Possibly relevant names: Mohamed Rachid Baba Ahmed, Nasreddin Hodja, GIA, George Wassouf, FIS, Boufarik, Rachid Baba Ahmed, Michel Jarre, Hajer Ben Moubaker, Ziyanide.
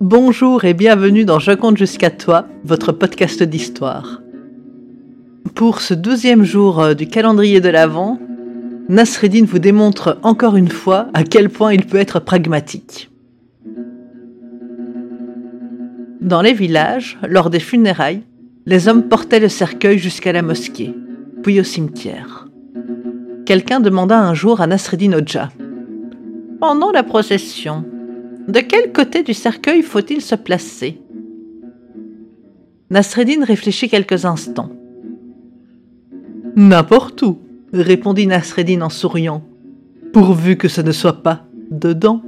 Bonjour et bienvenue dans Je compte jusqu'à toi, votre podcast d'histoire. Pour ce 12e jour du calendrier de l'Avent, Nasreddin vous démontre encore une fois à quel point il peut être pragmatique. Dans les villages, lors des funérailles, les hommes portaient le cercueil jusqu'à la mosquée, puis au cimetière. Quelqu'un demanda un jour à Nasreddin Hodja « Pendant la procession, de quel côté du cercueil faut-il se placer ?» Nasreddin réfléchit quelques instants. « N'importe où !» répondit Nasreddin en souriant. « Pourvu que ce ne soit pas dedans !»